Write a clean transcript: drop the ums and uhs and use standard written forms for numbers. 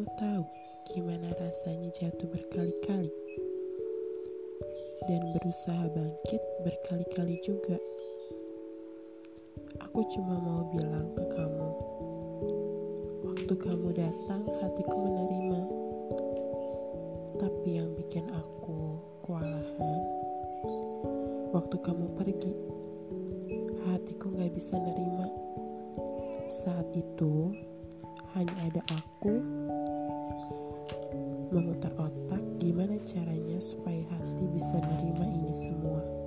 Kamu tahu gimana rasanya jatuh berkali-kali dan berusaha bangkit berkali-kali juga. Aku cuma mau bilang ke kamu, waktu kamu datang hatiku menerima. Tapi yang bikin aku kewalahan, waktu kamu pergi, hatiku gak bisa nerima. Saat itu hanya ada aku memutar otak gimana caranya supaya hati bisa nerima ini semua.